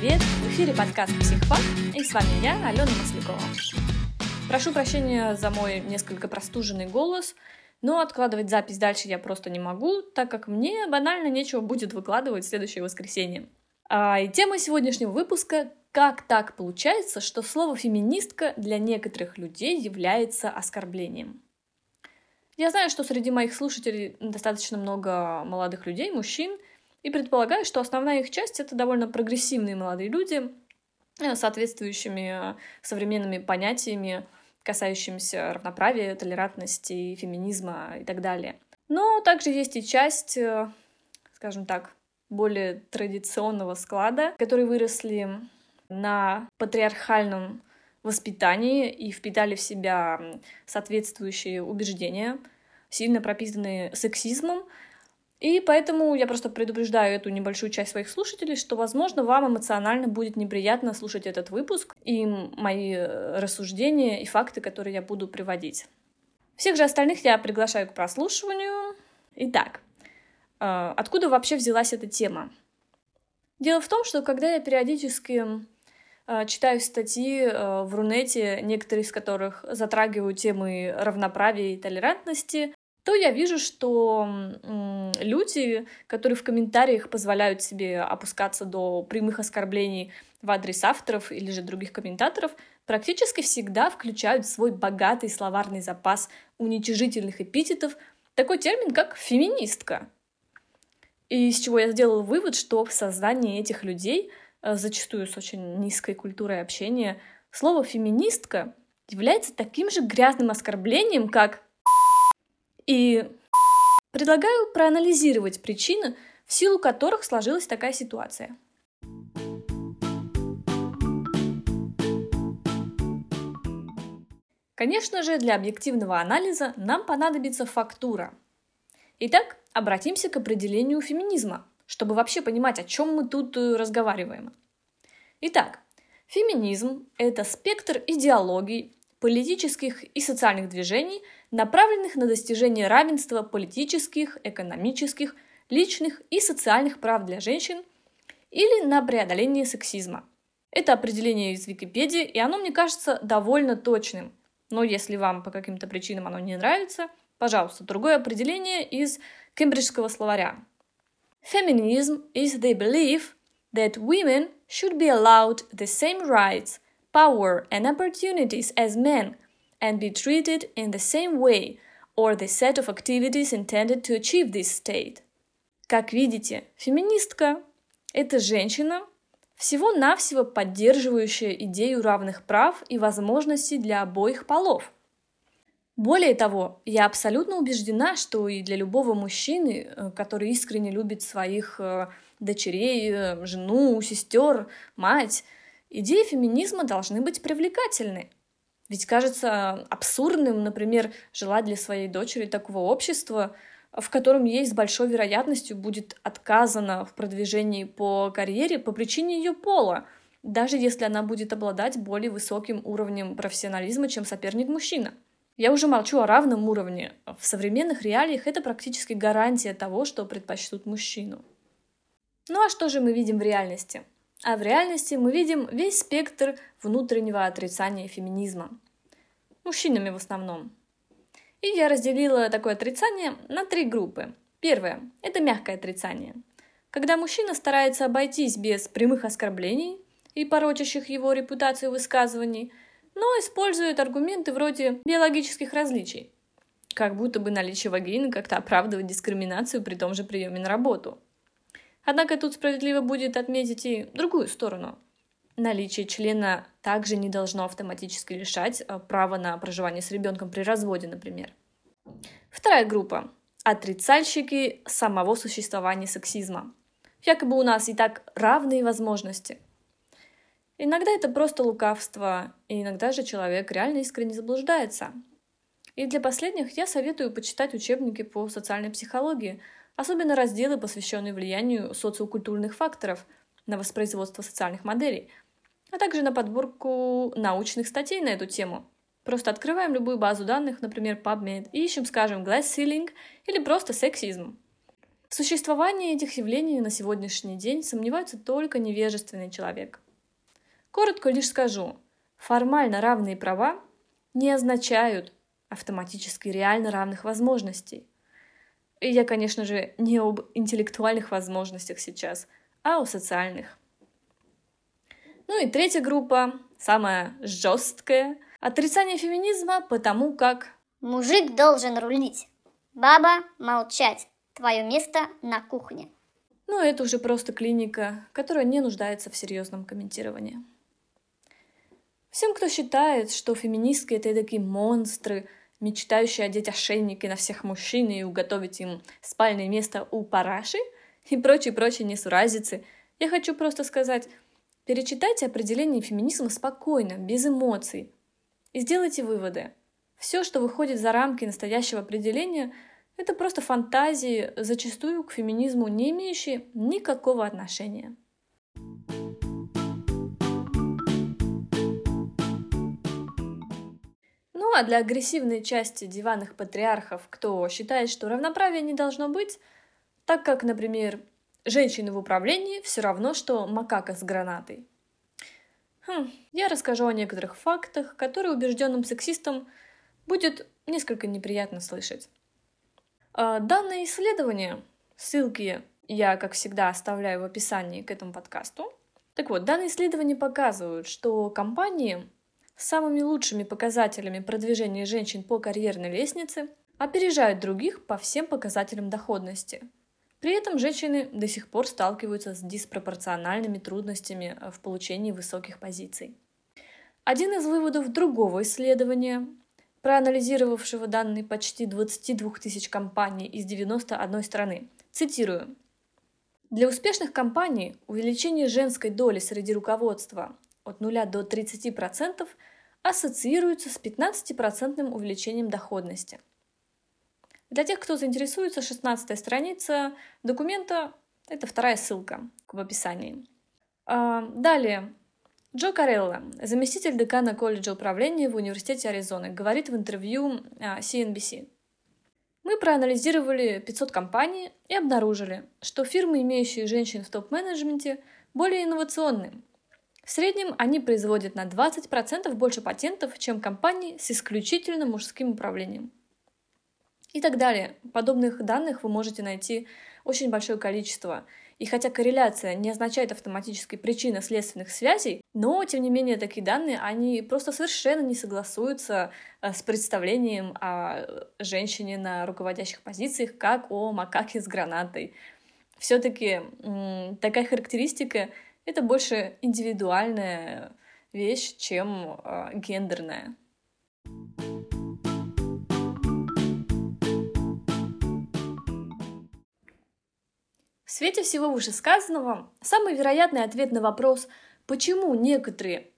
привет! В эфире подкаст «Психфак», и с вами я, Алена Маслякова. Прошу прощения за мой несколько простуженный голос, но откладывать запись дальше я просто не могу, так как мне банально нечего будет выкладывать в следующее воскресенье. И тема сегодняшнего выпуска – как так получается, что слово «феминистка» для некоторых людей является оскорблением. Я знаю, что среди моих слушателей достаточно много молодых людей, мужчин, и предполагаю, что основная их часть — это довольно прогрессивные молодые люди, соответствующими современными понятиями, касающимися равноправия, толерантности, феминизма и так далее. Но также есть и часть, скажем так, более традиционного склада, которые выросли на патриархальном воспитании и впитали в себя соответствующие убеждения, сильно пропитанные сексизмом. И поэтому я просто предупреждаю эту небольшую часть своих слушателей, что, возможно, вам эмоционально будет неприятно слушать этот выпуск и мои рассуждения и факты, которые я буду приводить. Всех же остальных я приглашаю к прослушиванию. Итак, откуда вообще взялась эта тема? Дело в том, что когда я периодически читаю статьи в Рунете, некоторые из которых затрагивают темы равноправия и толерантности, то я вижу, что люди, которые в комментариях позволяют себе опускаться до прямых оскорблений в адрес авторов или же других комментаторов, практически всегда включают в свой богатый словарный запас уничижительных эпитетов такой термин, как «феминистка». И из чего я сделала вывод, что в сознании этих людей, зачастую с очень низкой культурой общения, слово «феминистка» является таким же грязным оскорблением, как и предлагаю проанализировать причины, в силу которых сложилась такая ситуация. Конечно же, для объективного анализа нам понадобится фактура. Итак, обратимся к определению феминизма, чтобы вообще понимать, о чем мы тут разговариваем. Итак, феминизм – это спектр идеологий, политических и социальных движений, направленных на достижение равенства политических, экономических, личных и социальных прав для женщин или на преодоление сексизма. Это определение из Википедии, и оно, мне кажется, довольно точным. Но если вам по каким-то причинам оно не нравится, пожалуйста, другое определение из Кембриджского словаря. Feminism is the belief that women should be allowed the same rights, power and opportunities as men, and be treated in the same way, or the set of activities intended to achieve this state. Как видите, феминистка – это женщина, всего-навсего поддерживающая идею равных прав и возможностей для обоих полов. Более того, я абсолютно убеждена, что и для любого мужчины, который искренне любит своих дочерей, жену, сестер, мать, идеи феминизма должны быть привлекательны. Ведь кажется абсурдным, например, желать для своей дочери такого общества, в котором ей с большой вероятностью будет отказано в продвижении по карьере по причине ее пола, даже если она будет обладать более высоким уровнем профессионализма, чем соперник-мужчина. Я уже молчу о равном уровне. В современных реалиях это практически гарантия того, что предпочтут мужчину. Ну а что же мы видим в реальности? А в реальности мы видим весь спектр внутреннего отрицания феминизма. Мужчинами в основном. И я разделила такое отрицание на три группы. Первое – это мягкое отрицание. Когда мужчина старается обойтись без прямых оскорблений и порочащих его репутацию высказываний, но использует аргументы вроде биологических различий. Как будто бы наличие вагины как-то оправдывает дискриминацию при том же приеме на работу. Однако тут справедливо будет отметить и другую сторону. Наличие члена также не должно автоматически лишать права на проживание с ребенком при разводе, например. Вторая группа – отрицальщики самого существования сексизма. Якобы у нас и так равные возможности. Иногда это просто лукавство, и иногда же человек реально искренне заблуждается. И для последних я советую почитать учебники по социальной психологии, особенно разделы, посвященные влиянию социокультурных факторов на воспроизводство социальных моделей, а также на подборку научных статей на эту тему. Просто открываем любую базу данных, например, PubMed, и ищем, скажем, glass ceiling или просто сексизм. В В существовании этих явлений на сегодняшний день сомневается только невежественный человек. Коротко лишь скажу, формально равные права не означают автоматически реально равных возможностей. И я, конечно же, не об интеллектуальных возможностях сейчас, а о социальных. Ну и третья группа, самая жесткая, отрицание феминизма, потому как мужик должен рулить, баба молчать. Твое место на кухне. Ну, это уже просто клиника, которая не нуждается в серьезном комментировании. Всем, кто считает, что феминистки — это такие монстры, мечтающие одеть ошейники на всех мужчин и уготовить им спальное место у параши и прочие несуразицы, я хочу просто сказать, перечитайте определение феминизма спокойно, без эмоций, и сделайте выводы. Все, что выходит за рамки настоящего определения — это просто фантазии, зачастую к феминизму не имеющие никакого отношения. Ну а для агрессивной части диванных патриархов, кто считает, что равноправия не должно быть, так как, например, женщины в управлении все равно, что макака с гранатой. Я расскажу о некоторых фактах, которые убежденным сексистам будет несколько неприятно слышать. Данное исследование, ссылки я, как всегда, оставляю в описании к этому подкасту. Так вот, данные исследования показывают, что компании с самыми лучшими показателями продвижения женщин по карьерной лестнице опережают других по всем показателям доходности. При этом женщины до сих пор сталкиваются с диспропорциональными трудностями в получении высоких позиций. Один из выводов другого исследования – проанализировавшего данные почти 22 тысяч компаний из 91 страны. Цитирую. Для успешных компаний увеличение женской доли среди руководства от 0 до 30% ассоциируется с 15% увеличением доходности. Для тех, кто заинтересуется, 16-я страница документа, это вторая ссылка в описании. Далее. Джо Карелла, заместитель декана колледжа управления в Университете Аризоны, говорит в интервью CNBC. Мы проанализировали 500 компаний и обнаружили, что фирмы, имеющие женщин в топ-менеджменте, более инновационны. В среднем они производят на 20% больше патентов, чем компании с исключительно мужским управлением. И так далее. Подобных данных вы можете найти очень большое количество. И хотя корреляция не означает автоматически причинно-следственных связей, но, тем не менее, такие данные, они просто совершенно не согласуются с представлением о женщине на руководящих позициях, как о макаке с гранатой. Все-таки такая характеристика — это больше индивидуальная вещь, чем гендерная. В свете всего вышесказанного, самый вероятный ответ на вопрос, почему некоторые,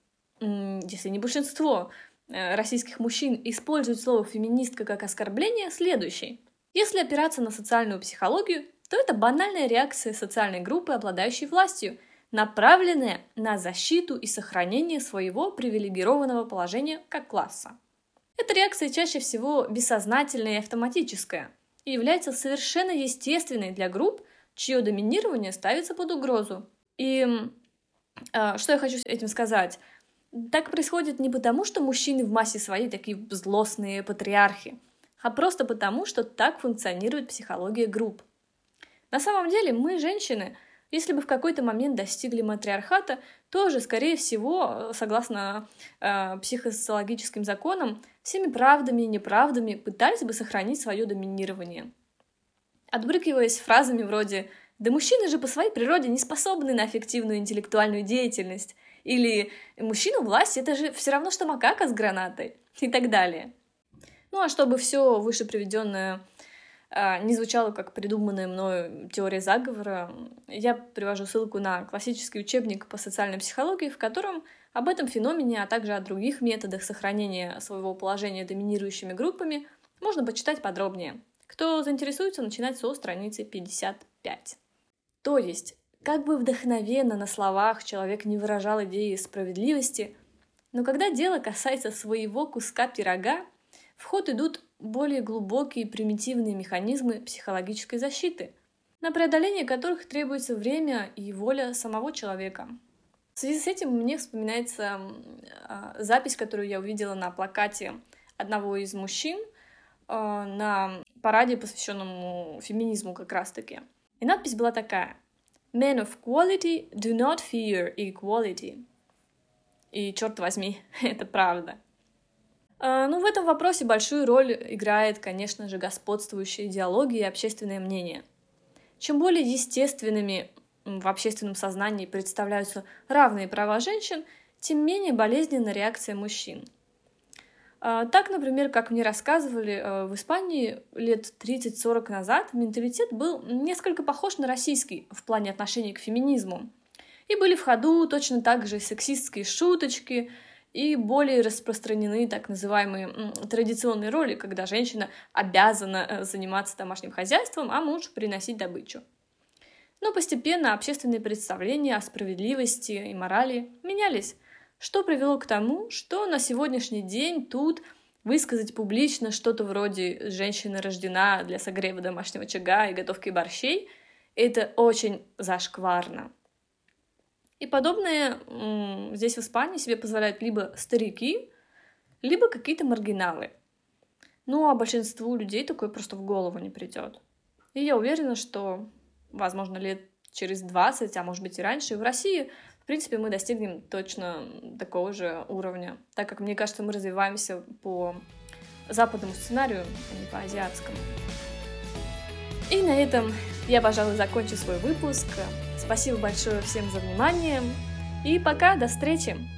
если не большинство, российских мужчин используют слово «феминистка» как оскорбление, следующий. Если опираться на социальную психологию, то это банальная реакция социальной группы, обладающей властью, направленная на защиту и сохранение своего привилегированного положения как класса. Эта реакция чаще всего бессознательная и автоматическая, и является совершенно естественной для групп, чье доминирование ставится под угрозу. И что я хочу этим сказать? Так происходит не потому, что мужчины в массе своей такие злостные патриархи, а просто потому, что так функционирует психология групп. На самом деле мы, женщины, если бы в какой-то момент достигли матриархата, тоже, скорее всего, согласно психосоциологическим законам, всеми правдами и неправдами пытались бы сохранить свое доминирование. Отбрыкиваясь фразами вроде «Да мужчины же по своей природе не способны на эффективную интеллектуальную деятельность» или «Мужчина власть — это же все равно, что макака с гранатой» и так далее. Ну а чтобы все выше приведенное не звучало как придуманная мною теория заговора, я привожу ссылку на классический учебник по социальной психологии, в котором об этом феномене, а также о других методах сохранения своего положения доминирующими группами можно почитать подробнее. Кто заинтересуется, начинать со страницы 55. То есть, как бы вдохновенно на словах человек не выражал идеи справедливости, но когда дело касается своего куска пирога, в ход идут более глубокие примитивные механизмы психологической защиты. на преодоление которых требуется время и воля самого человека. В связи с этим мне вспоминается запись, которую я увидела на плакате одного из мужчин на параде, посвященному феминизму как раз-таки. И надпись была такая: «Men of quality do not fear equality». И, черт возьми, это правда. Ну, в этом вопросе большую роль играет, конечно же, господствующая идеология и общественное мнение. Чем более естественными в общественном сознании представляются равные права женщин, тем менее болезненна реакция мужчин. Так, например, как мне рассказывали, в Испании лет 30-40 назад менталитет был несколько похож на российский в плане отношений к феминизму. И были в ходу точно так же сексистские шуточки, и более распространены так называемые традиционные роли, когда женщина обязана заниматься домашним хозяйством, а муж приносить добычу. Но постепенно общественные представления о справедливости и морали менялись, что привело к тому, что на сегодняшний день тут высказать публично что-то вроде «женщина рождена для согрева домашнего очага и готовки борщей» — это очень зашкварно. И подобное здесь в Испании себе позволяют либо старики, либо какие-то маргиналы. Ну, а большинству людей такое просто в голову не придет. И я уверена, что, возможно, лет через 20, а может быть и раньше, в России, в принципе, мы достигнем точно такого же уровня, так как, мне кажется, мы развиваемся по западному сценарию, а не по азиатскому. И на этом я, пожалуй, закончу свой выпуск. Спасибо большое всем за внимание и пока, до встречи!